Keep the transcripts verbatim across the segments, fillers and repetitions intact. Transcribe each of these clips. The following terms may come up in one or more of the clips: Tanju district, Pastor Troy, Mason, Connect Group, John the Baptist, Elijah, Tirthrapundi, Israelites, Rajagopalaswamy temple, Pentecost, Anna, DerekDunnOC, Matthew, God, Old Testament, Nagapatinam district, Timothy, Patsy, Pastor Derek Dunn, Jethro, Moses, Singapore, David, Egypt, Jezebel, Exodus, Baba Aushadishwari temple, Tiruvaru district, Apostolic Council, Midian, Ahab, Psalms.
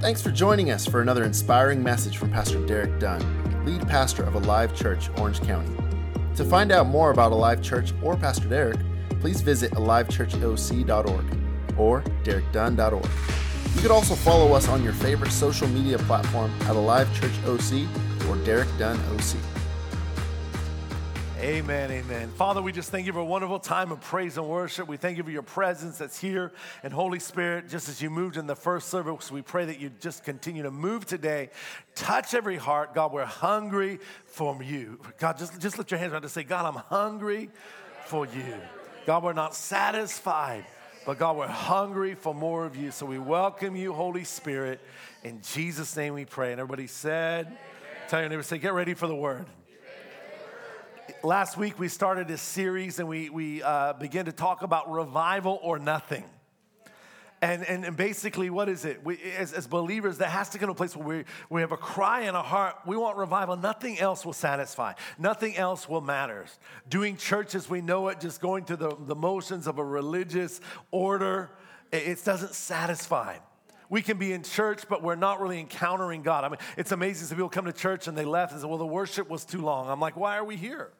Thanks for joining us for another inspiring message from Pastor Derek Dunn, lead pastor of Alive Church Orange County. To find out more about Alive Church or Pastor Derek, please visit Alive Church O C dot org or Derek Dunn dot org. You could also follow us on your favorite social media platform at Alive Church O C or Derek Dunn O C. Amen, amen. Father, we just thank you for a wonderful time of praise and worship. We thank you for your presence that's here. And Holy Spirit, just as you moved in the first service, we pray that you just continue to move today. Touch every heart. God, we're hungry for you. God, just, just lift your hands around and say, God, I'm hungry for you. God, we're not satisfied, but God, we're hungry for more of you. So we welcome you, Holy Spirit. In Jesus' name we pray. And everybody said, amen. Tell your neighbor, say, get ready for the word. Last week, we started this series, and we, we uh, began to talk about revival or nothing. And, and, and basically, what is it? We, as, as believers, that has to come to a place where we, we have a cry in our heart. We want revival. Nothing else will satisfy. Nothing else will matter. Doing church as we know it, just going through the, the motions of a religious order, it, it doesn't satisfy. We can be in church, but we're not really encountering God. I mean, it's amazing. Some people come to church, and they left and say, well, the worship was too long. I'm like, why are we here?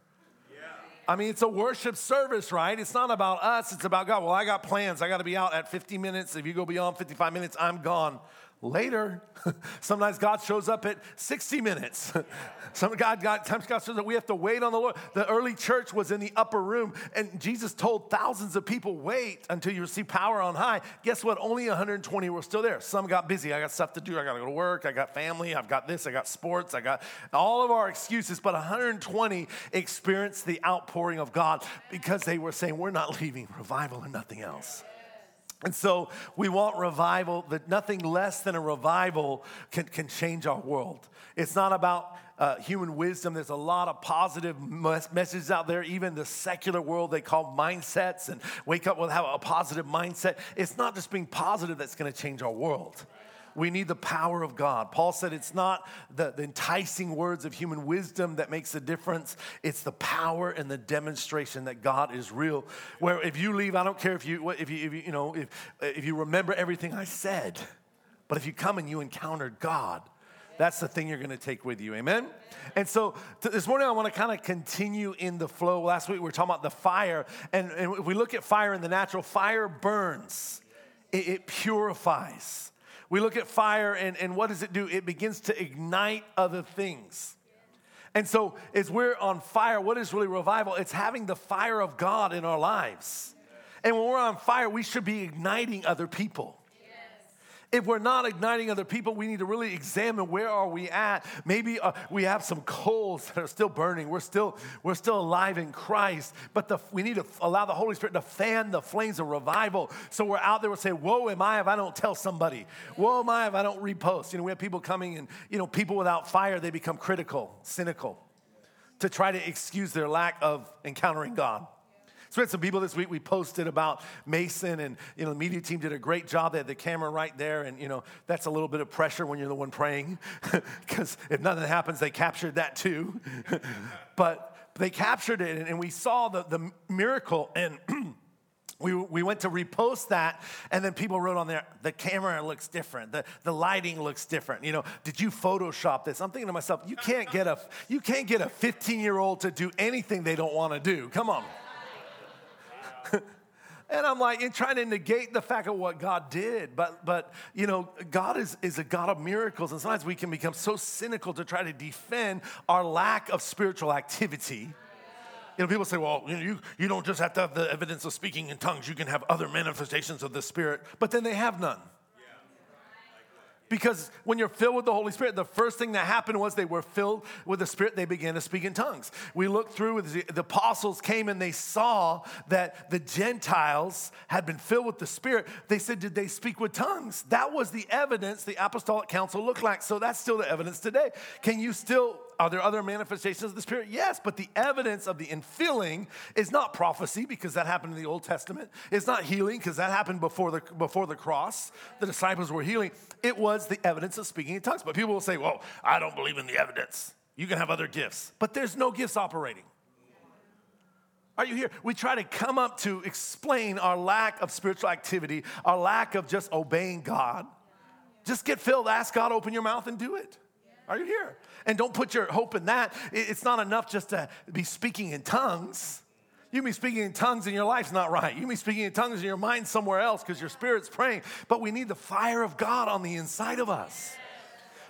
I mean, it's a worship service, right? It's not about us. It's about God. Well, I got plans. I got to be out at fifty minutes. If you go beyond fifty-five minutes, I'm gone. Later, sometimes God shows up at sixty minutes. Some God, God, sometimes God shows up. We have to wait on the Lord. The early church was in the upper room, and Jesus told thousands of people, wait until you receive power on high. Guess what? Only one hundred twenty were still there. Some got busy. I got stuff to do. I got to go to work. I got family. I've got this. I got sports. I got all of our excuses, but one hundred twenty experienced the outpouring of God because they were saying, we're not leaving revival and nothing else. And so we want revival, that nothing less than a revival can, can change our world. It's not about uh, human wisdom. There's a lot of positive mes- messages out there. Even the secular world, they call mindsets and wake up with have a positive mindset. It's not just being positive that's going to change our world. We need the power of God. Paul said it's not the, the enticing words of human wisdom that makes a difference. It's the power and the demonstration that God is real. Where if you leave, I don't care if you if you, if you, you know if if you remember everything I said, but if you come and you encounter God, that's the thing you're going to take with you. Amen? And so th- this morning, I want to kind of continue in the flow. Last week, we were talking about the fire. And, and if we look at fire in the natural, fire burns. It, it purifies. We look at fire, and, and what does it do? It begins to ignite other things. And so as we're on fire, what is really revival? It's having the fire of God in our lives. And when we're on fire, we should be igniting other people. If we're not igniting other people, we need to really examine where are we at. Maybe uh, we have some coals that are still burning. We're still we're still alive in Christ, but the, we need to allow the Holy Spirit to fan the flames of revival. So we're out there. We're saying, "Woe am I if I don't tell somebody? Woe am I if I don't repost?" You know, we have people coming, and you know, people without fire, they become critical, cynical, to try to excuse their lack of encountering God. So we had some people this week, we posted about Mason, and, you know, the media team did a great job. They had the camera right there, and, you know, that's a little bit of pressure when you're the one praying, because if nothing happens, they captured that too. But they captured it, and, and we saw the, the miracle, and we we went to repost that, and then people wrote on there, the camera looks different, the, the lighting looks different. You know, did you Photoshop this? I'm thinking to myself, you can't get a you can't get a fifteen-year-old to do anything they don't want to do. Come on. And I'm like, and trying to negate the fact of what God did. But, but you know, God is, is a God of miracles. And sometimes we can become so cynical to try to defend our lack of spiritual activity. You know, people say, well, you know, you, you don't just have to have the evidence of speaking in tongues. You can have other manifestations of the Spirit. But then they have none. Because when you're filled with the Holy Spirit, the first thing that happened was they were filled with the Spirit. They began to speak in tongues. We looked through, the apostles came and they saw that the Gentiles had been filled with the Spirit. They said, did they speak with tongues? That was the evidence the Apostolic Council looked like. So that's still the evidence today. Can you still, are there other manifestations of the Spirit? Yes, but the evidence of the infilling is not prophecy, because that happened in the Old Testament. It's not healing, because that happened before the before the cross. The disciples were healing. It was the evidence of speaking in tongues. But people will say, well, I don't believe in the evidence. You can have other gifts. But there's no gifts operating. Are you here? We try to come up to explain our lack of spiritual activity, our lack of just obeying God, Just get filled, ask God, open your mouth and do it. Yeah. Are you here? And don't put your hope in that. It's not enough just to be speaking in tongues. You may be speaking in tongues and your life's not right. You may be speaking in tongues and your mind's somewhere else because your spirit's praying. But we need the fire of God on the inside of us.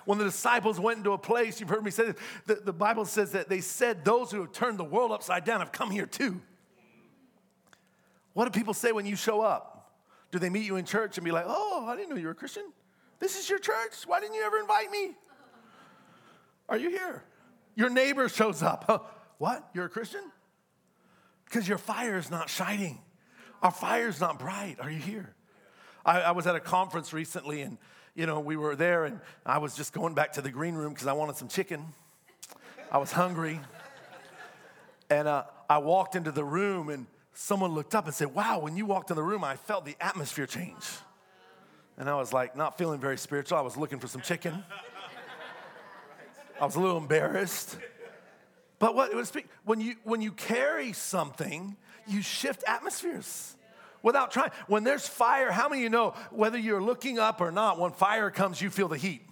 When the disciples went into a place, you've heard me say this, the, the Bible says that they said, those who have turned the world upside down have come here too. What do people say when you show up? Do they meet you in church and be like, oh, I didn't know you were a Christian. This is your church. Why didn't you ever invite me? Are you here? Your neighbor shows up. Huh? What? You're a Christian? Because your fire is not shining. Our fire is not bright. Are you here? I, I was at a conference recently and you know, we were there, and I was just going back to the green room because I wanted some chicken. I was hungry. And uh, I walked into the room, and someone looked up and said, wow, when you walked in the room, I felt the atmosphere change. And I was like, not feeling very spiritual. I was looking for some chicken. I was a little embarrassed. But what it was, when you when you carry something, you shift atmospheres. Without trying, when there's fire, how many of you know, whether you're looking up or not, when fire comes, you feel the heat.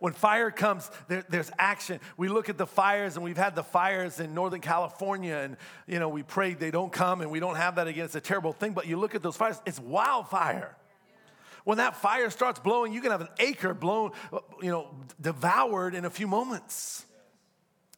When fire comes, there, there's action. We look at the fires, and we've had the fires in Northern California, and, you know, we prayed they don't come, and we don't have that again. It's a terrible thing, but you look at those fires, it's wildfire. When that fire starts blowing, you can have an acre blown, you know, devoured in a few moments.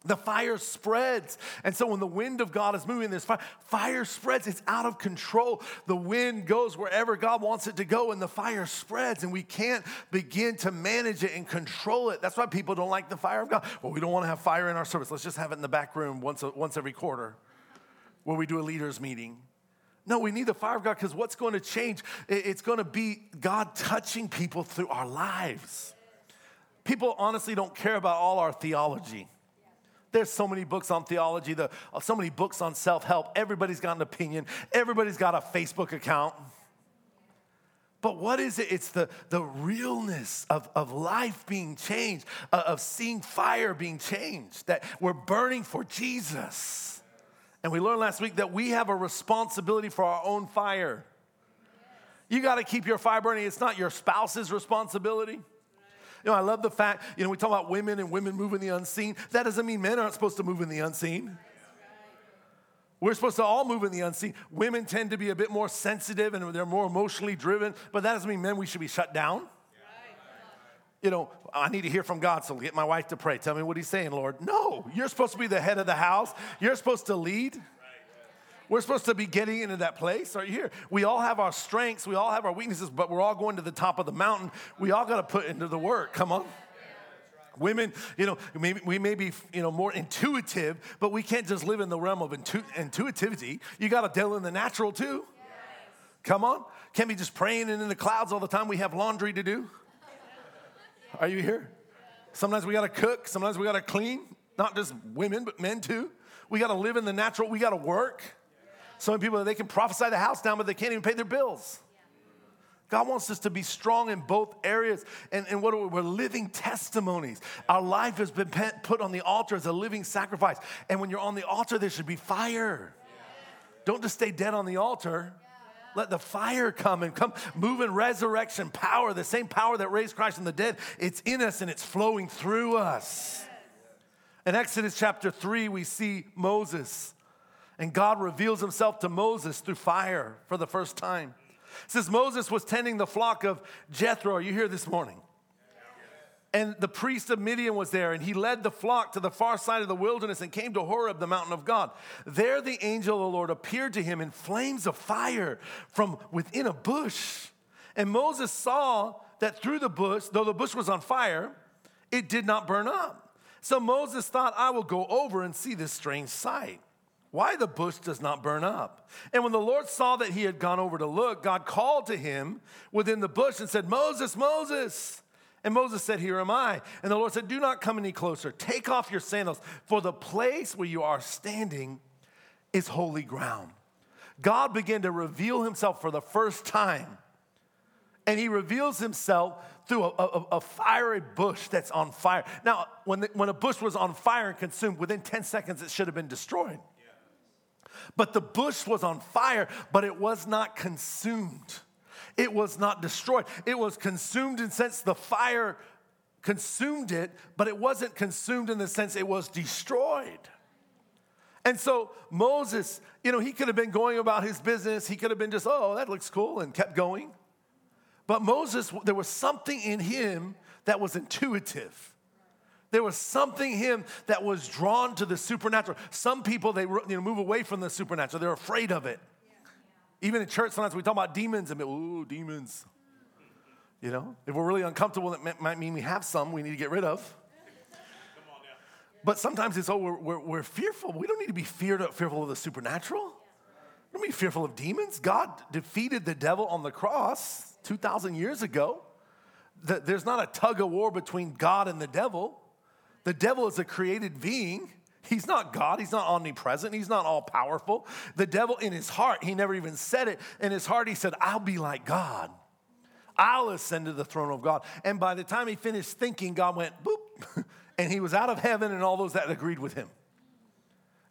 The fire spreads. And so when the wind of God is moving, this fire, fire spreads. It's out of control. The wind goes wherever God wants it to go, and the fire spreads, and we can't begin to manage it and control it. That's why people don't like the fire of God. Well, we don't want to have fire in our service. Let's just have it in the back room once, once every quarter where we do a leaders' meeting. No, we need the fire of God because what's going to change? It's going to be God touching people through our lives. People honestly don't care about all our theology. There's so many books on theology, the, so many books on self-help. Everybody's got an opinion. Everybody's got a Facebook account. But what is it? It's the, the realness of, of life being changed, uh, of seeing fire being changed, that we're burning for Jesus. And we learned last week that we have a responsibility for our own fire. You got to keep your fire burning. It's not your spouse's responsibility. You know, I love the fact, you know, we talk about women and women moving the unseen. That doesn't mean men aren't supposed to move in the unseen. We're supposed to all move in the unseen. Women tend to be a bit more sensitive and they're more emotionally driven, but that doesn't mean men, we should be shut down. You know, I need to hear from God, so get my wife to pray. Tell me what he's saying, Lord. No, you're supposed to be the head of the house. You're supposed to lead. We're supposed to be getting into that place. Are you here? We all have our strengths. We all have our weaknesses, but we're all going to the top of the mountain. We all got to put into the work. Come on. Yeah, right. Women, you know, maybe, we may be, you know, more intuitive, but we can't just live in the realm of intu- intuitivity. You got to deal in the natural too. Yes. Come on. Can't be just praying and in the clouds all the time. We have laundry to do. Are you here? Sometimes we got to cook. Sometimes we got to clean. Not just women, but men too. We got to live in the natural. We got to work. So many people, they can prophesy the house down, but they can't even pay their bills. God wants us to be strong in both areas. And, and what are we? We're living testimonies. Our life has been put on the altar as a living sacrifice. And when you're on the altar, there should be fire. Don't just stay dead on the altar. Let the fire come and come, move in resurrection power, the same power that raised Christ from the dead. It's in us and it's flowing through us. In Exodus chapter three, we see Moses. And God reveals himself to Moses through fire for the first time. It says Moses was tending the flock of Jethro. Are you here this morning? And the priest of Midian was there, and he led the flock to the far side of the wilderness and came to Horeb, the mountain of God. There the angel of the Lord appeared to him in flames of fire from within a bush. And Moses saw that through the bush, though the bush was on fire, it did not burn up. So Moses thought, I will go over and see this strange sight. Why the bush does not burn up? And when the Lord saw that he had gone over to look, God called to him within the bush and said, Moses, Moses. And Moses said, here am I. And the Lord said, do not come any closer. Take off your sandals, for the place where you are standing is holy ground. God began to reveal himself for the first time. And he reveals himself through a, a, a fiery bush that's on fire. Now, when, the, when a bush was on fire and consumed, within ten seconds it should have been destroyed. But the bush was on fire, but it was not consumed. It was not destroyed. It was consumed in sense the fire consumed it, but it wasn't consumed in the sense it was destroyed. And so Moses, you know, he could have been going about his business. He could have been just, oh, that looks cool, and kept going. But Moses, there was something in him that was intuitive. There was something in him that was drawn to the supernatural. Some people, they you know, move away from the supernatural. They're afraid of it. Even in church, sometimes we talk about demons and be, ooh, demons. You know, if we're really uncomfortable, that might mean we have some we need to get rid of. But sometimes it's, oh, we're, we're, we're fearful. We don't need to be feared, fearful of the supernatural. Don't be fearful of demons. God defeated the devil on the cross two thousand years ago. The, there's not a tug of war between God and the devil. The devil is a created being. He's not God. He's not omnipresent. He's not all-powerful. The devil in his heart, he never even said it. In his heart, he said, I'll be like God. I'll ascend to the throne of God. And by the time he finished thinking, God went, boop, and he was out of heaven and all those that agreed with him.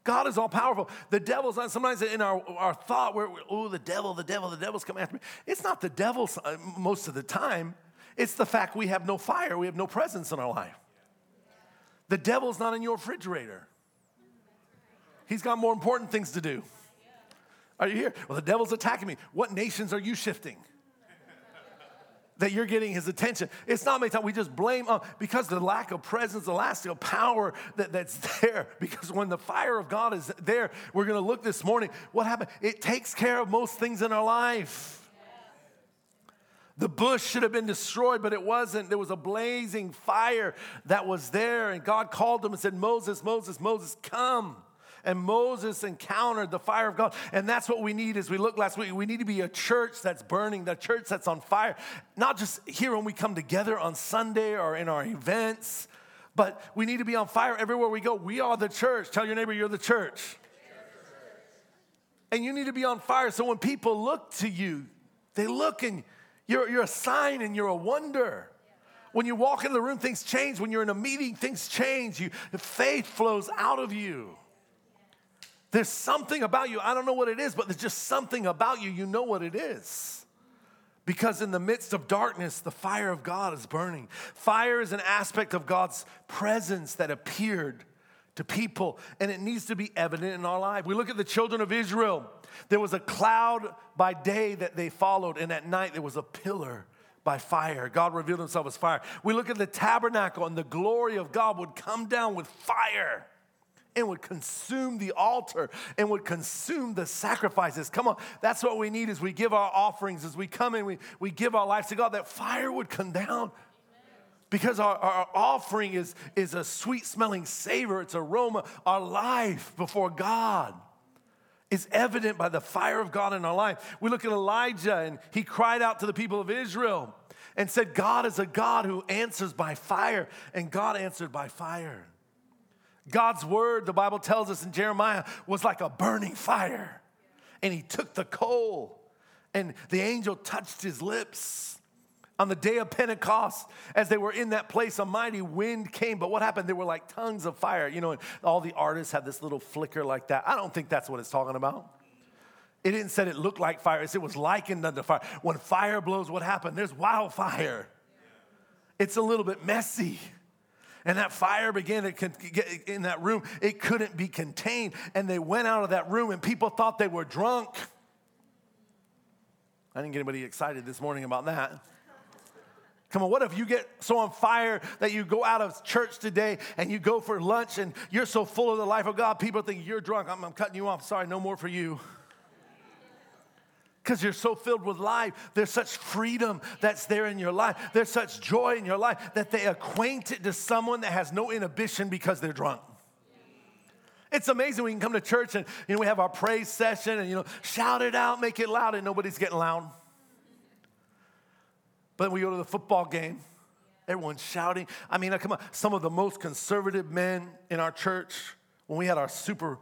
God is all-powerful. The devil's not, sometimes in our, our thought, we're, oh, the devil, the devil, the devil's coming after me. It's not the devil most of the time. It's the fact we have no fire. We have no presence in our life. The devil's not in your refrigerator. He's got more important things to do. Are you here? Well, the devil's attacking me. What nations are you shifting? That you're getting his attention. It's not many times we just blame uh, because the lack of presence, the lack of power that, that's there. Because when the fire of God is there, we're going to look this morning. What happened? It takes care of most things in our life. Yeah. The bush should have been destroyed, but it wasn't. There was a blazing fire that was there, and God called him and said, Moses, Moses, Moses, come. And Moses encountered the fire of God. And that's what we need as we looked last week. We need to be a church that's burning, the church that's on fire. Not just here when we come together on Sunday or in our events, but we need to be on fire everywhere we go. We are the church. Tell your neighbor, you're the church. And you need to be on fire. So when people look to you, they look and you're, you're a sign and you're a wonder. When you walk in the room, things change. When you're in a meeting, things change. You, the faith flows out of you. There's something about you. I don't know what it is, but there's just something about you. You know what it is. Because in the midst of darkness, the fire of God is burning. Fire is an aspect of God's presence that appeared to people, and it needs to be evident in our life. We look at the children of Israel. There was a cloud by day that they followed, and at night there was a pillar by fire. God revealed himself as fire. We look at the tabernacle, and the glory of God would come down with fire. And would consume the altar and would consume the sacrifices. Come on, that's what we need as we give our offerings, as we come in, we, we give our lives to God, that fire would come down. Amen. Because our, our offering is, is a sweet-smelling savor, it's aroma. Our life before God is evident by the fire of God in our life. We look at Elijah, and he cried out to the people of Israel and said, God is a God who answers by fire, and God answered by fire. God's word, the Bible tells us in Jeremiah, was like a burning fire. And he took the coal, and the angel touched his lips. On the day of Pentecost, as they were in that place, a mighty wind came. But what happened? There were like tongues of fire. You know, and all the artists have this little flicker like that. I don't think that's what it's talking about. It didn't say it looked like fire. It said it was likened unto fire. When fire blows, what happened? There's wildfire. It's a little bit messy. And that fire began to get in that room. It couldn't be contained. And they went out of that room, and people thought they were drunk. I didn't get anybody excited this morning about that. Come on, what if you get so on fire that you go out of church today and you go for lunch and you're so full of the life of God, people think you're drunk. I'm, I'm cutting you off. Sorry, no more for you. Because you're so filled with life. There's such freedom that's there in your life. There's such joy in your life that they acquaint it to someone that has no inhibition because they're drunk. It's amazing. We can come to church and, you know, we have our praise session and, you know, shout it out, make it loud, and nobody's getting loud. But we go to the football game. Everyone's shouting. I mean, come on. Some of the most conservative men in our church, when we had our Super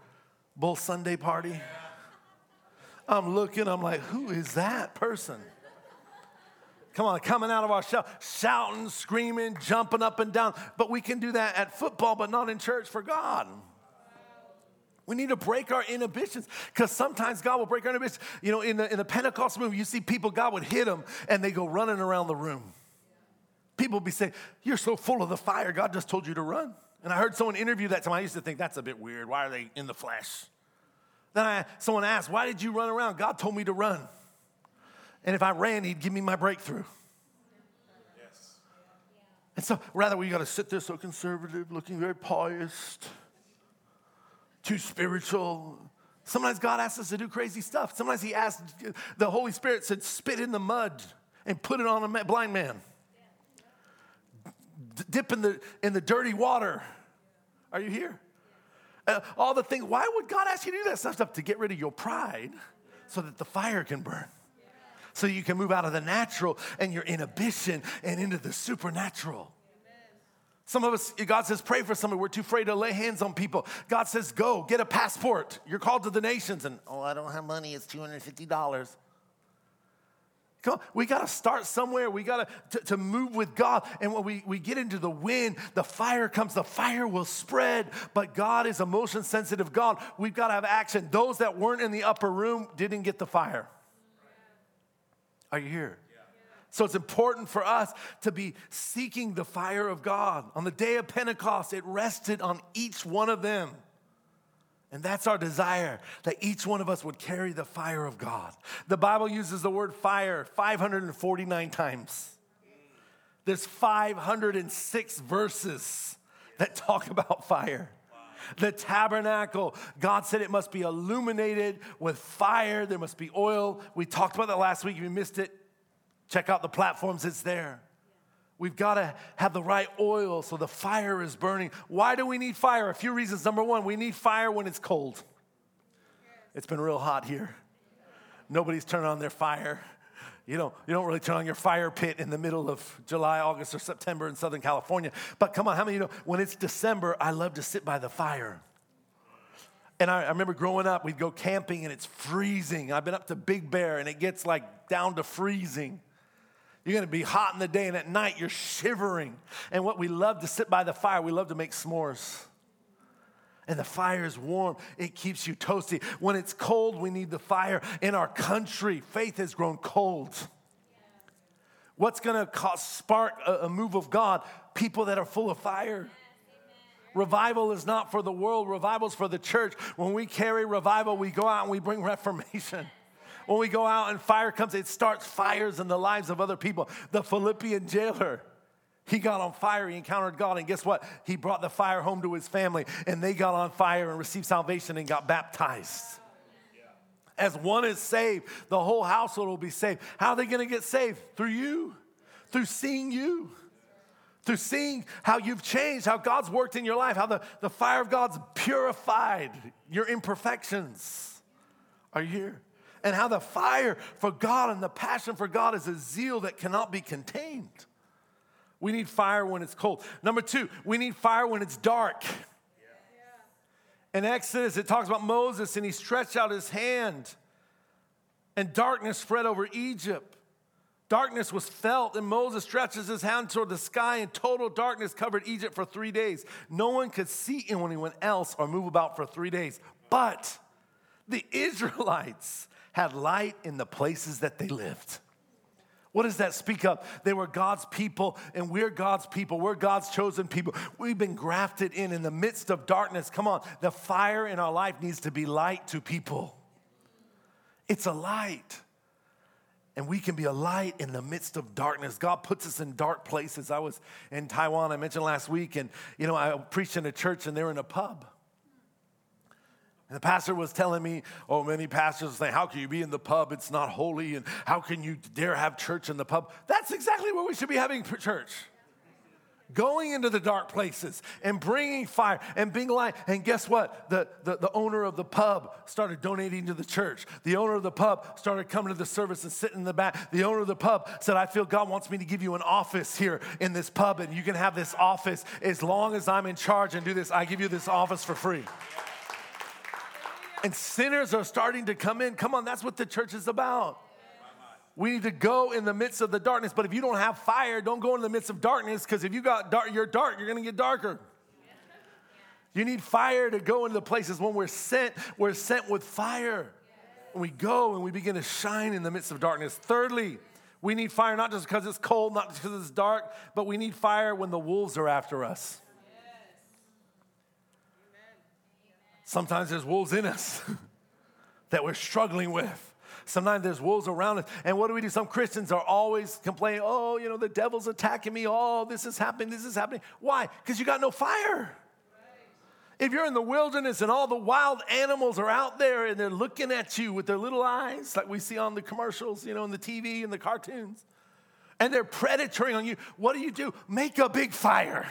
Bowl Sunday party, yeah. I'm looking, I'm like, who is that person? Come on, coming out of our shell, shouting, screaming, jumping up and down. But we can do that at football, but not in church for God. We need to break our inhibitions, because sometimes God will break our inhibitions. You know, in the, in the Pentecost movement, you see people, God would hit them, and they go running around the room. People would be saying, you're so full of the fire, God just told you to run. And I heard someone interview that time. I used to think, that's a bit weird. Why are they in the flesh? Then I, someone asked, why did you run around? God told me to run. And if I ran, he'd give me my breakthrough. Yes. And so rather we got to sit there so conservative, looking very pious, too spiritual. Sometimes God asks us to do crazy stuff. Sometimes he asked, the Holy Spirit said, spit in the mud and put it on a blind man. D- dip in the in the dirty water. Are you here? Uh, all the things. Why would God ask you to do that stuff? Stuff to get rid of your pride so that the fire can burn. So you can move out of the natural and your inhibition and into the supernatural. Some of us, God says, pray for somebody. We're too afraid to lay hands on people. God says, go, get a passport. You're called to the nations. And, oh, I don't have money. It's two hundred fifty dollars. Come on, we got to start somewhere. We got to to move with God. And when we, we get into the wind, the fire comes. The fire will spread. But God is a motion-sensitive God. We've got to have action. Those that weren't in the upper room didn't get the fire. Are you here? So it's important for us to be seeking the fire of God. On the day of Pentecost, it rested on each one of them. And that's our desire, that each one of us would carry the fire of God. The Bible uses the word fire five hundred forty-nine times. There's five hundred six verses that talk about fire. The tabernacle, God said it must be illuminated with fire. There must be oil. We talked about that last week. If you missed it, check out the platforms, it's there. We've got to have the right oil so the fire is burning. Why do we need fire? A few reasons. Number one, we need fire when it's cold. It's been real hot here. Nobody's turning on their fire. You don't, you don't really turn on your fire pit in the middle of July, August, or September in Southern California. But come on, how many of you know when it's December, I love to sit by the fire? And I, I remember growing up, we'd go camping and it's freezing. I've been up to Big Bear and it gets like down to freezing. You're going to be hot in the day, and at night you're shivering. And what we love to sit by the fire, we love to make s'mores. And the fire is warm. It keeps you toasty. When it's cold, we need the fire. In our country, faith has grown cold. What's going to spark a, a move of God? People that are full of fire. Revival is not for the world. Revival is for the church. When we carry revival, we go out and we bring reformation. When we go out and fire comes, it starts fires in the lives of other people. The Philippian jailer, he got on fire, he encountered God, and guess what? He brought the fire home to his family, and they got on fire and received salvation and got baptized. Yeah. As one is saved, the whole household will be saved. How are they going to get saved? Through you, through seeing you, through seeing how you've changed, how God's worked in your life, how the, the fire of God's purified your imperfections. Are you here? And how the fire for God and the passion for God is a zeal that cannot be contained. We need fire when it's cold. Number two, we need fire when it's dark. Yeah. In Exodus, it talks about Moses, and he stretched out his hand, and darkness spread over Egypt. Darkness was felt, and Moses stretches his hand toward the sky, and total darkness covered Egypt for three days. No one could see anyone else or move about for three days. But the Israelites had light in the places that they lived. What does that speak of? They were God's people, and we're God's people. We're God's chosen people. We've been grafted in in the midst of darkness. Come on, the fire in our life needs to be light to people. It's a light. And we can be a light in the midst of darkness. God puts us in dark places. I was in Taiwan, I mentioned last week, and you know, I preached in a church, and they were in a pub. And the pastor was telling me, oh, many pastors say, how can you be in the pub? It's not holy. And how can you dare have church in the pub? That's exactly where we should be having church. Going into the dark places and bringing fire and being light. And guess what? The, the, the owner of the pub started donating to the church. The owner of the pub started coming to the service and sitting in the back. The owner of the pub said, I feel God wants me to give you an office here in this pub, and you can have this office as long as I'm in charge and do this. I give you this office for free. And sinners are starting to come in. Come on, that's what the church is about. We need to go in the midst of the darkness. But if you don't have fire, don't go in the midst of darkness, because if you got dark, you're dark, you're going to get darker. You need fire to go into the places. When we're sent, we're sent with fire. Yes. We go and we begin to shine in the midst of darkness. Thirdly, we need fire not just because it's cold, not just because it's dark, but we need fire when the wolves are after us. Yes. Amen. Sometimes there's wolves in us that we're struggling with. Sometimes there's wolves around us. And what do we do? Some Christians are always complaining, oh, you know, the devil's attacking me. Oh, this is happening. This is happening. Why? Because you got no fire. If you're in the wilderness and all the wild animals are out there and they're looking at you with their little eyes like we see on the commercials, you know, on the T V and the cartoons, and they're predatory on you, what do you do? Make a big fire.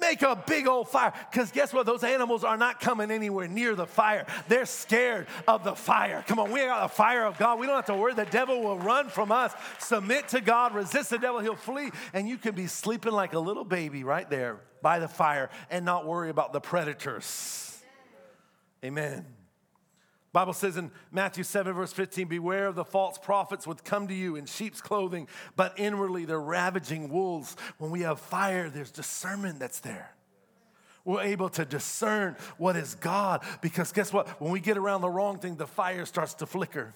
Make a big old fire, because guess what? Those animals are not coming anywhere near the fire. They're scared of the fire. Come on, we got the fire of God. We don't have to worry. The devil will run from us. Submit to God. Resist the devil. He'll flee. And you can be sleeping like a little baby right there by the fire and not worry about the predators. Amen. Bible says in Matthew seven, verse fifteen, beware of the false prophets which come to you in sheep's clothing, but inwardly they're ravaging wolves. When we have fire, there's discernment that's there. We're able to discern what is God, because guess what? When we get around the wrong thing, the fire starts to flicker.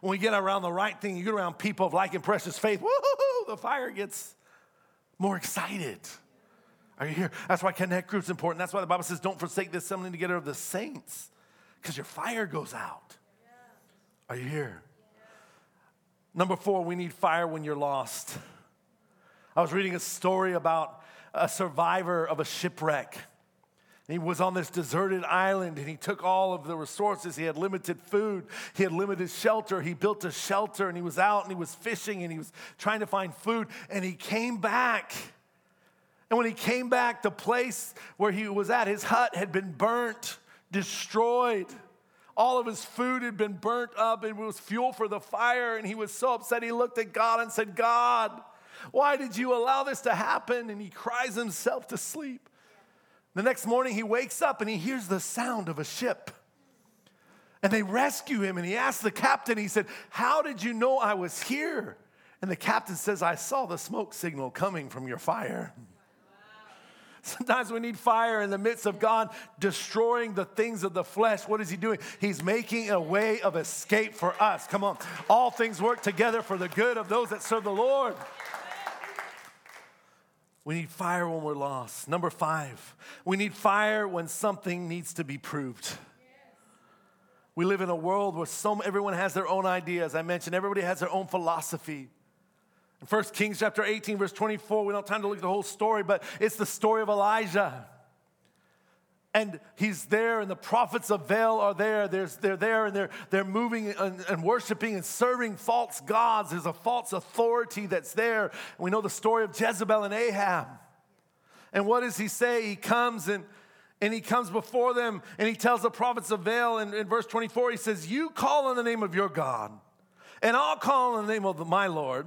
When we get around the right thing, you get around people of like and precious faith, woo-hoo-hoo, the fire gets more excited. Are you here? That's why Connect Group's important. That's why the Bible says, don't forsake this assembling together of the saints. Because your fire goes out. Yeah. Are you here? Yeah. Number four, we need fire when you're lost. I was reading a story about a survivor of a shipwreck. And he was on this deserted island, and he took all of the resources. He had limited food. He had limited shelter. He built a shelter, and he was out, and he was fishing, and he was trying to find food. And he came back. And when he came back, the place where he was at, his hut had been burnt. Destroyed. All of his food had been burnt up. It was fuel for the fire, and he was so upset. He looked at God and said, God, why did you allow this to happen? And he cries himself to sleep. The next morning, he wakes up, and he hears the sound of a ship. And they rescue him, and he asks the captain, he said, how did you know I was here? And the captain says, I saw the smoke signal coming from your fire. Sometimes we need fire in the midst of God destroying the things of the flesh. What is he doing? He's making a way of escape for us. Come on. All things work together for the good of those that serve the Lord. We need fire when we're lost. Number five, we need fire when something needs to be proved. We live in a world where some, everyone has their own ideas. I mentioned everybody has their own philosophy. In First Kings chapter eighteen, verse twenty-four, we don't have time to look at the whole story, but it's the story of Elijah. And he's there, and the prophets of Baal are there. There's, they're there, and they're, they're moving and, and worshiping and serving false gods. There's a false authority that's there. And we know the story of Jezebel and Ahab. And what does he say? He comes and, and he comes before them, and he tells the prophets of Baal, and in verse twenty-four, he says, you call on the name of your God, and I'll call on the name of my Lord.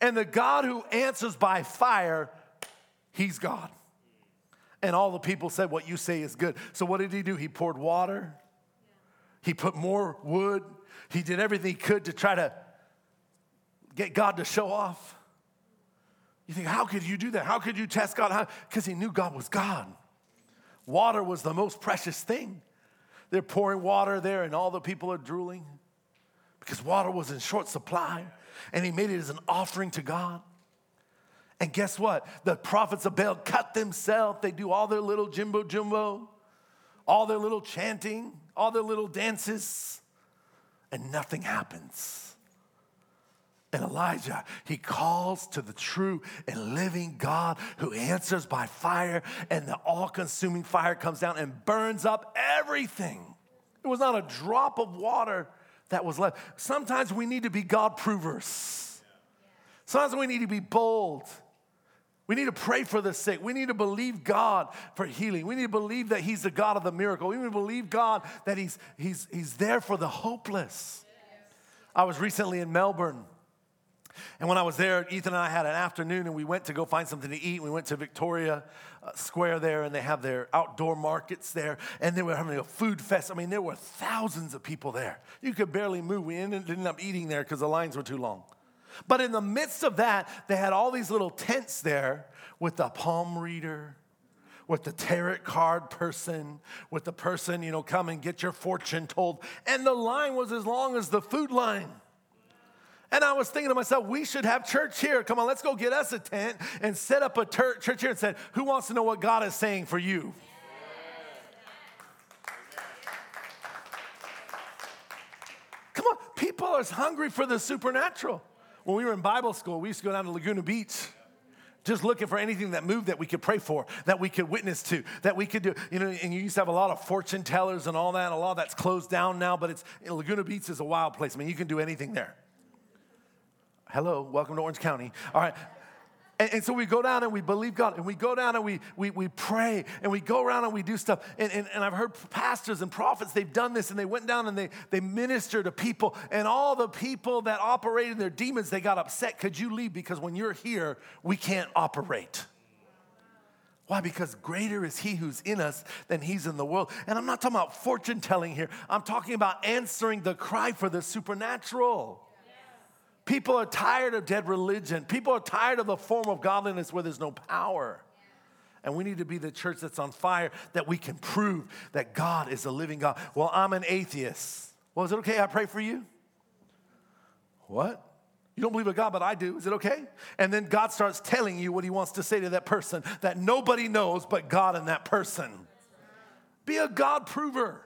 And the God who answers by fire, he's God. And all the people said, what you say is good. So what did he do? He poured water. He put more wood. He did everything he could to try to get God to show off. You think, how could you do that? How could you test God? Because he knew God was God. Water was the most precious thing. They're pouring water there, and all the people are drooling because water was in short supply. And he made it as an offering to God. And guess what? The prophets of Baal cut themselves. They do all their little jimbo jumbo, all their little chanting, all their little dances, and nothing happens. And Elijah, he calls to the true and living God who answers by fire, and the all-consuming fire comes down and burns up everything. It was not a drop of water that was left. Sometimes we need to be God provers. Sometimes we need to be bold. We need to pray for the sick. We need to believe God for healing. We need to believe that he's the God of the miracle. We need to believe God that he's, he's, he's there for the hopeless. I was recently in Melbourne. And when I was there, Ethan and I had an afternoon, and we went to go find something to eat. We went to Victoria Square there, and they have their outdoor markets there. And they were having a food fest. I mean, there were thousands of people there. You could barely move. We ended up eating there because the lines were too long. But in the midst of that, they had all these little tents there with a palm reader with the tarot card person, with the person, you know, come and get your fortune told. And the line was as long as the food line. And I was thinking to myself, we should have church here. Come on, let's go get us a tent and set up a ter- church here and said, who wants to know what God is saying for you? Come on, people are hungry for the supernatural. When we were in Bible school, we used to go down to Laguna Beach, just looking for anything that moved that we could pray for, that we could witness to, that we could do. You know, and you used to have a lot of fortune tellers and all that. A lot of that's closed down now, but it's Laguna Beach is a wild place. I mean, you can do anything there. Hello, welcome to Orange County. All right. And, and so we go down and we believe God, and we go down and we we we pray, and we go around and we do stuff. And, and, and I've heard pastors and prophets, they've done this, and they went down and they, they ministered to people, and all the people that operated in their demons, they got upset. Could you leave? Because when you're here, we can't operate. Why? Because greater is he who's in us than he's in the world. And I'm not talking about fortune telling here. I'm talking about answering the cry for the supernatural. People are tired of dead religion. People are tired of the form of godliness where there's no power. And we need to be the church that's on fire, that we can prove that God is a living God. Well, I'm an atheist. Well, is it okay I pray for you? What? You don't believe in God, but I do. Is it okay? And then God starts telling you what he wants to say to that person that nobody knows but God and that person. Be a God prover.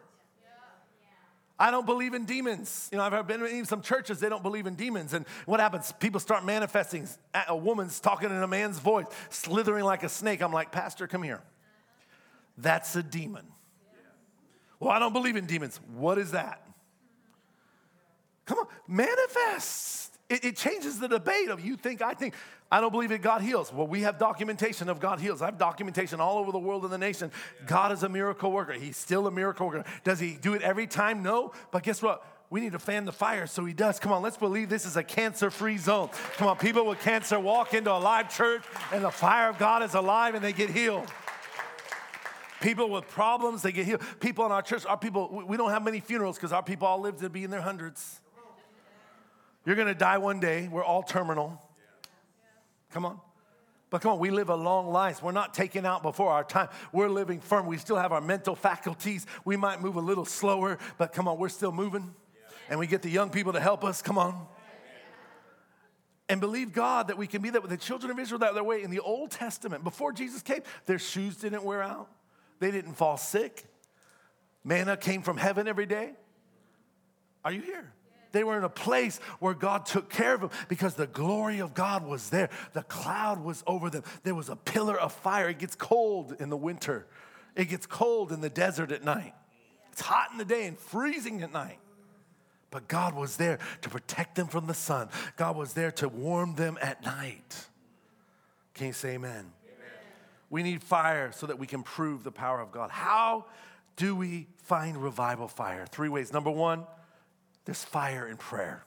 I don't believe in demons. You know, I've been in some churches, they don't believe in demons. And what happens? People start manifesting. A woman's talking in a man's voice, slithering like a snake. I'm like, Pastor, come here. That's a demon. Well, I don't believe in demons. What is that? Come on, manifest. It, it changes the debate of you think, I think. I don't believe that God heals. Well, we have documentation of God heals. I have documentation all over the world and the nation. God is a miracle worker. He's still a miracle worker. Does he do it every time? No. But guess what? We need to fan the fire, so he does. Come on, let's believe this is a cancer-free zone. Come on, people with cancer walk into a live church, and the fire of God is alive, and they get healed. People with problems, they get healed. People in our church, our people, we don't have many funerals because our people all live to be in their hundreds. You're going to die one day. We're all terminal. Come on. But come on, we live a long life. We're not taken out before our time. We're living firm. We still have our mental faculties. We might move a little slower, but come on, we're still moving. And we get the young people to help us. Come on. And believe God that we can be that with the children of Israel that way in the Old Testament. Before Jesus came, their shoes didn't wear out. They didn't fall sick. Manna came from heaven every day. Are you here? They were in a place where God took care of them because the glory of God was there. The cloud was over them. There was a pillar of fire. It gets cold in the winter. It gets cold in the desert at night. It's hot in the day and freezing at night. But God was there to protect them from the sun. God was there to warm them at night. Can you say amen? Amen. We need fire so that we can prove the power of God. How do we find revival fire? Three ways. Number one, there's fire in prayer.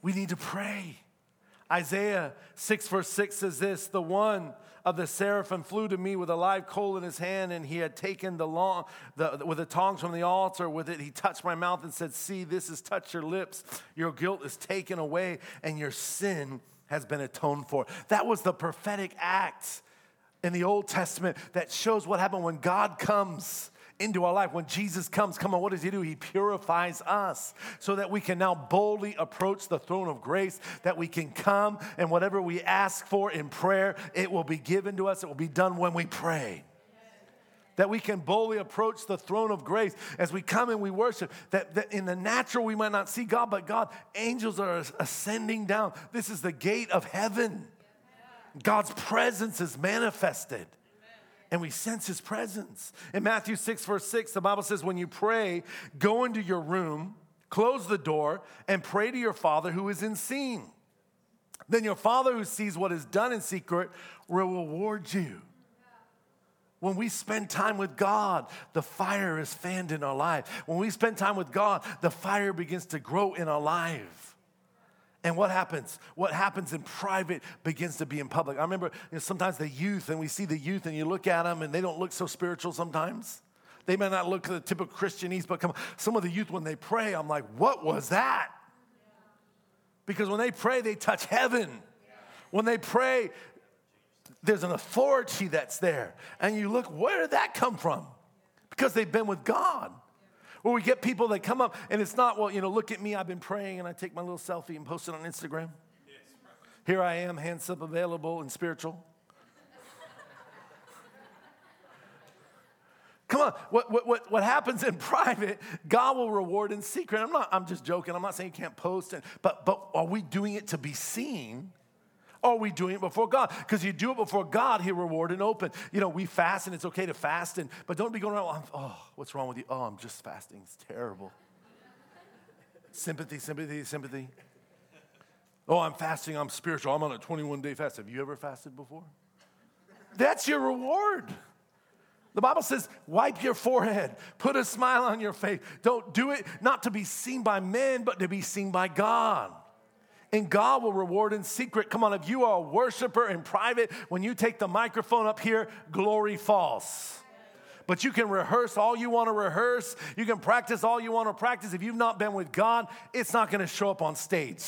We need to pray. Isaiah six verse six says this, the one of the seraphim flew to me with a live coal in his hand, and he had taken the long, the, with the tongs from the altar. With it he touched my mouth and said, see, this has touched your lips. Your guilt is taken away, and your sin has been atoned for. That was the prophetic act in the Old Testament that shows what happened when God comes into our life. When Jesus comes, come on, what does he do? He purifies us so that we can now boldly approach the throne of grace, that we can come and whatever we ask for in prayer, it will be given to us. It will be done when we pray. That we can boldly approach the throne of grace as we come and we worship. That, that in the natural we might not see God, but God, angels are ascending down. This is the gate of heaven. God's presence is manifested. And we sense his presence. In Matthew six, verse six, the Bible says, when you pray, go into your room, close the door, and pray to your Father who is unseen. Then your Father who sees what is done in secret will reward you. When we spend time with God, the fire is fanned in our life. When we spend time with God, the fire begins to grow in our life. And what happens? What happens in private begins to be in public. I remember, you know, sometimes the youth, and we see the youth, and you look at them, and they don't look so spiritual sometimes. They may not look the typical Christianese, but come on. Some of the youth, when they pray, I'm like, what was that? Because when they pray, they touch heaven. When they pray, There's an authority that's there. And you look, where did that come from? Because they've been with God. Where we get people that come up, and it's not, well, you know, look at me, I've been praying, and I take my little selfie and post it on Instagram. Here I am, hands up, available, and spiritual. Come on, what, what what what happens in private, God will reward in secret. I'm not, I'm just joking. I'm not saying you can't post it, but but are we doing it to be seen? Or are we doing it before God? Because you do it before God, He'll reward in open. You know, we fast, and it's okay to fast, and but don't be going around. Oh, what's wrong with you? Oh, I'm just fasting. It's terrible. sympathy, sympathy, sympathy. Oh, I'm fasting. I'm spiritual. I'm on a twenty-one day fast. Have you ever fasted before? That's your reward. The Bible says, wipe your forehead, put a smile on your face. Don't do it not to be seen by men, but to be seen by God. And God will reward in secret. Come on, if you are a worshiper in private, when you take the microphone up here, glory falls. But you can rehearse all you want to rehearse. You can practice all you want to practice. If you've not been with God, it's not going to show up on stage.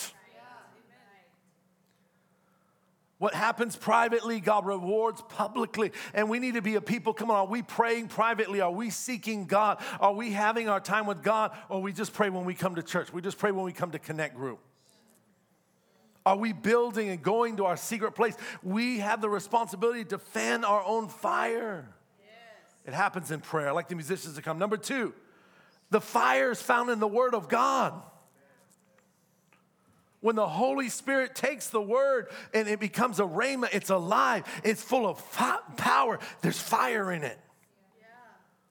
What happens privately, God rewards publicly. And we need to be a people, come on, are we praying privately? Are we seeking God? Are we having our time with God? Or we just pray when we come to church? We just pray when we come to Connect Group. Are we building and going to our secret place? We have the responsibility to fan our own fire. Yes. It happens in prayer. I like the musicians to come. Number two, the fire is found in the Word of God. When the Holy Spirit takes the word and it becomes a rhema, it's alive. It's full of fi- power. There's fire in it. Yeah.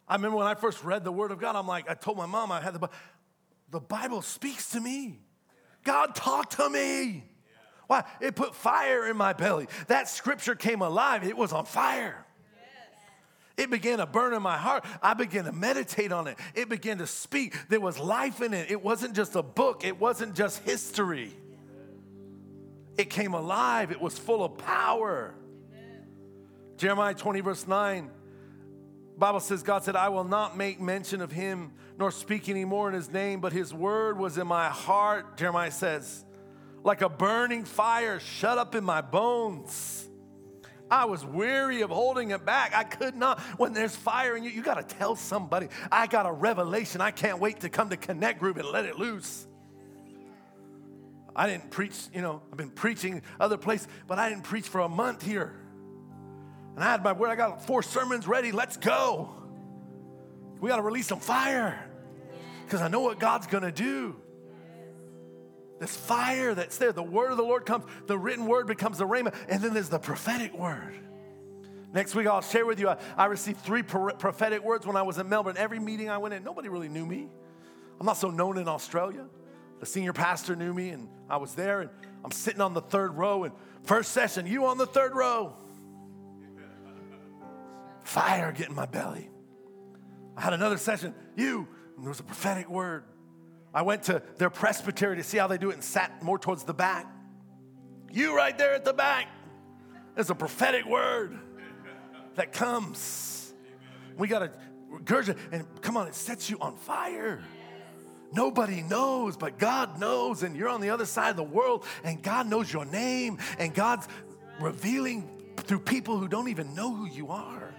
I remember when I first read the Word of God, I'm like, I told my mom I had the, the Bible speaks to me. God talked to me. Yeah. Why? It put fire in my belly. That scripture came alive. It was on fire. It began to burn in my heart. I began to meditate on it. It began to speak. There was life in it. It wasn't just a book. It wasn't just history. It came alive. It was full of power. Amen. Jeremiah twenty, verse nine, the Bible says, God said, I will not make mention of him nor speak anymore in his name, but his word was in my heart, Jeremiah says, like a burning fire shut up in my bones. I was weary of holding it back. I could not. When there's fire in you, you got to tell somebody. I got a revelation. I can't wait to come to Connect Group and let it loose. I didn't preach, you know, I've been preaching other places, but I didn't preach for a month here. And I had my word. I got four sermons ready. Let's go. We got to release some fire because I know what God's going to do. This fire that's there. The word of the Lord comes. The written word becomes the rhema. And then there's the prophetic word. Next week I'll share with you. I, I received three pro- prophetic words when I was in Melbourne. Every meeting I went in, nobody really knew me. I'm not so known in Australia. The senior pastor knew me and I was there. And I'm sitting on the third row. And first session, you on the third row. Fire getting my belly. I had another session. You. And there was a prophetic word. I went to their presbytery to see how they do it and sat more towards the back. You right there at the back. There's a prophetic word that comes. We got to regurgitate and come on, it sets you on fire. Nobody knows, but God knows, and you're on the other side of the world, and God knows your name, and God's revealing through people who don't even know who you are.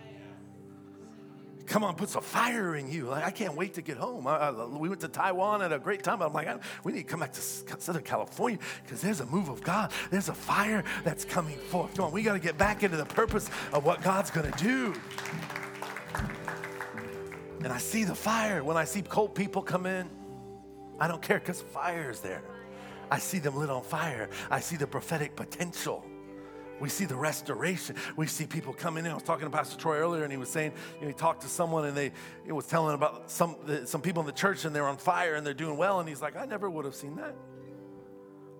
Come on, put some fire in you. Like, I can't wait to get home. I, I, we went to Taiwan at a great time. But I'm like, I, we need to come back to Southern California because there's a move of God. There's a fire that's coming forth. Come on, we got to get back into the purpose of what God's going to do. And I see the fire. When I see cold people come in, I don't care because fire is there. I see them lit on fire. I see the prophetic potential. We see the restoration. We see people coming in. I was talking to Pastor Troy earlier, and he was saying, you know, he talked to someone, and they it was telling about some some people in the church, and they're on fire, and they're doing well. And he's like, I never would have seen that.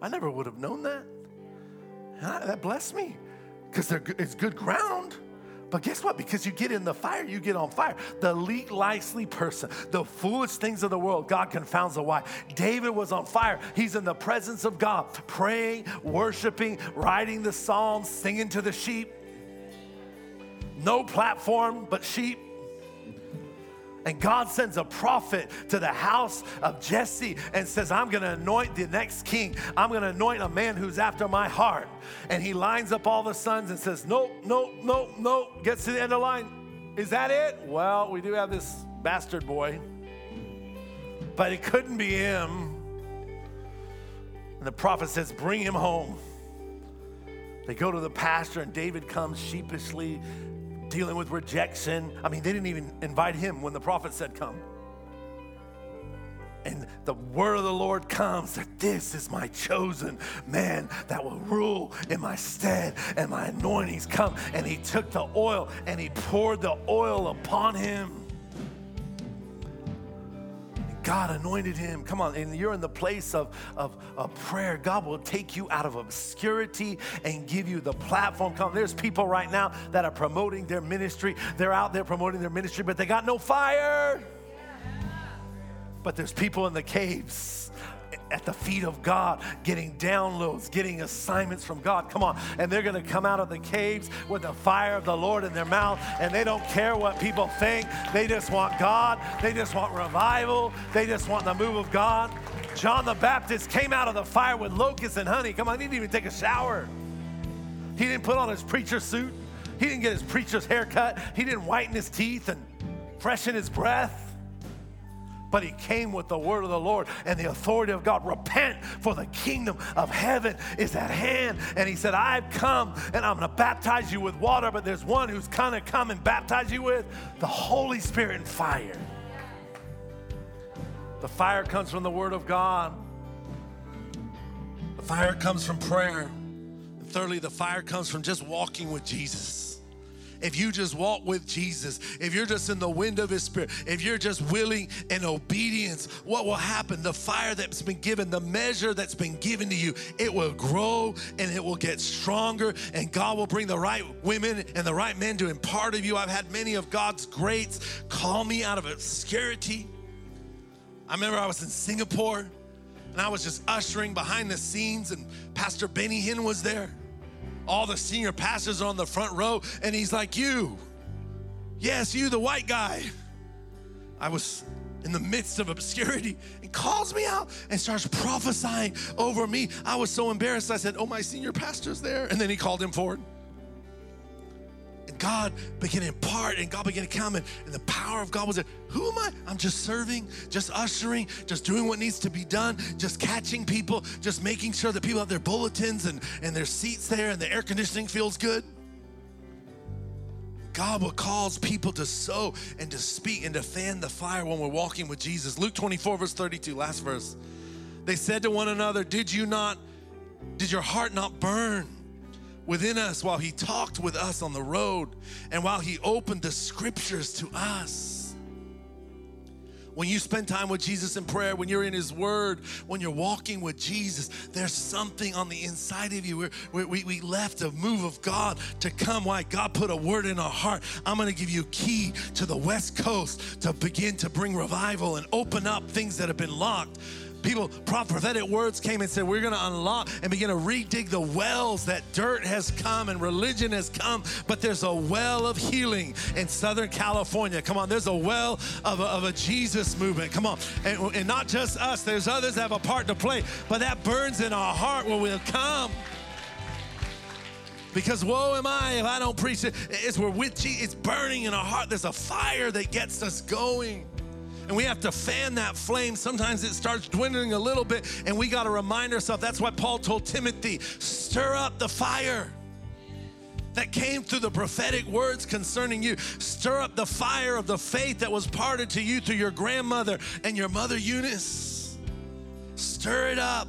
I never would have known that. And I, that blessed me because it's good ground. But guess what? Because you get in the fire, you get on fire. The leak, likely person, the foolish things of the world, God confounds the wise. David was on fire. He's in the presence of God, praying, worshiping, writing the psalms, singing to the sheep. No platform but sheep. And God sends a prophet to the house of Jesse and says, I'm going to anoint the next king. I'm going to anoint a man who's after my heart. And he lines up all the sons and says, nope, nope, nope, nope. Gets to the end of the line. Is that it? Well, we do have this bastard boy. But it couldn't be him. And the prophet says, bring him home. They go to the pasture, and David comes sheepishly, dealing with rejection. I mean, they didn't even invite him when the prophet said come. And the word of the Lord comes that this is my chosen man that will rule in my stead, and my anointings come. And he took the oil and he poured the oil upon him. God anointed him. Come on, and you're in the place of, of, of prayer. God will take you out of obscurity and give you the platform. Come, there's people right now that are promoting their ministry. They're out there promoting their ministry, but they got no fire. Yeah. But there's people in the caves at the feet of God, getting downloads, getting assignments from God. Come on. And they're going to come out of the caves with the fire of the Lord in their mouth. And they don't care what people think. They just want God. They just want revival. They just want the move of God. John the Baptist came out of the fire with locusts and honey. Come on. He didn't even take a shower. He didn't put on his preacher suit. He didn't get his preacher's haircut. He didn't whiten his teeth and freshen his breath. But he came with the word of the Lord and the authority of God. Repent, for the kingdom of heaven is at hand. And he said, I've come and I'm going to baptize you with water, but there's one who's going to come and baptize you with the Holy Spirit and fire. The fire comes from the word of God. The fire comes from prayer. And thirdly, the fire comes from just walking with Jesus. If you just walk with Jesus, if you're just in the wind of his spirit, if you're just willing and obedience, what will happen? The fire that's been given, the measure that's been given to you, it will grow and it will get stronger, and God will bring the right women and the right men to impart of you. I've had many of God's greats call me out of obscurity. I remember I was in Singapore and I was just ushering behind the scenes, and Pastor Benny Hinn was there. All the senior pastors are on the front row, and he's like, you, yes, you, the white guy. I was in the midst of obscurity. He calls me out and starts prophesying over me. I was so embarrassed. I said, oh, my senior pastor's there. And then he called him forward. And God began to impart, and God began to come, and, and the power of God was there. Who am I? I'm just serving, just ushering, just doing what needs to be done, just catching people, just making sure that people have their bulletins and, and their seats there, and the air conditioning feels good. God will cause people to sow and to speak and to fan the fire when we're walking with Jesus. Luke twenty-four, verse thirty-two, last verse. They said to one another, did you not, did your heart not burn within us while he talked with us on the road and while he opened the scriptures to us? When you spend time with Jesus in prayer, when you're in his word, when you're walking with Jesus, there's something on the inside of you. We're, we, we, we left a move of God to come. Why? God put a word in our heart. I'm going to give you key to the West Coast to begin to bring revival and open up things that have been locked. People, prophetic words came and said, we're going to unlock and begin to redig the wells that dirt has come and religion has come. But there's a well of healing in Southern California. Come on, there's a well of a, of a Jesus movement. Come on, and, and not just us. There's others that have a part to play. But that burns in our heart when we'll come. Because woe am I if I don't preach it. It's, we're with you. It's burning in our heart. There's a fire that gets us going. And we have to fan that flame. Sometimes it starts dwindling a little bit, and we got to remind ourselves. That's why Paul told Timothy, stir up the fire that came through the prophetic words concerning you. Stir up the fire of the faith that was parted to you through your grandmother and your mother Eunice. Stir it up.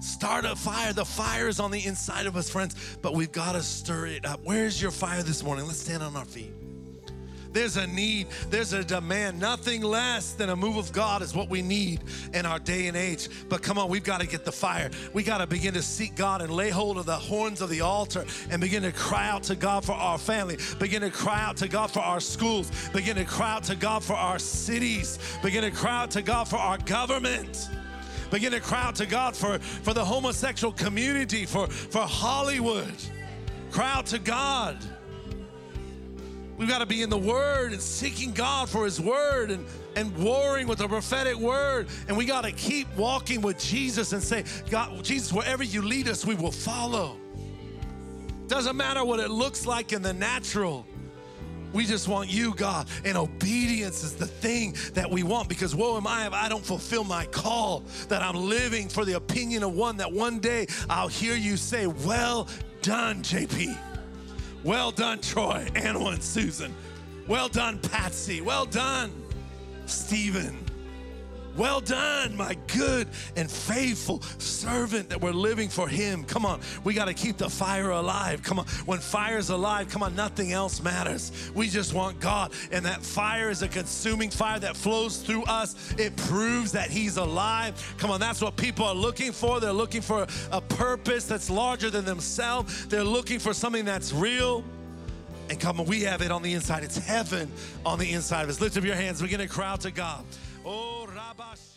Start a fire. The fire is on the inside of us, friends, but we've got to stir it up. Where's your fire this morning? Let's stand on our feet. There's a need. There's a demand. Nothing less than a move of God is what we need in our day and age. But come on, we've got to get the fire. We got to begin to seek God and lay hold of the horns of the altar and begin to cry out to God for our family. Begin to cry out to God for our schools. Begin to cry out to God for our cities. Begin to cry out to God for our government. Begin to cry out to God for, for the homosexual community, for, for Hollywood. Cry out to God. We've got to be in the Word and seeking God for His Word and, and warring with the prophetic Word. And we got to keep walking with Jesus and say, God, Jesus, wherever you lead us, we will follow. Doesn't matter what it looks like in the natural. We just want you, God. And obedience is the thing that we want, because woe am I if I don't fulfill my call, that I'm living for the opinion of one, that one day I'll hear you say, well done, J P. Well done, Troy, Anna and Susan. Well done, Patsy. Well done, Stephen. Well done, my good and faithful servant, that we're living for him. Come on, we got to keep the fire alive. Come on, when fire's alive, come on, nothing else matters. We just want God, and that fire is a consuming fire that flows through us. It proves that he's alive. Come on, that's what people are looking for. They're looking for a purpose that's larger than themselves. They're looking for something that's real. And come on, we have it on the inside. It's heaven on the inside of us. Lift up your hands. We're going to crowd to God. Oh, Rabash.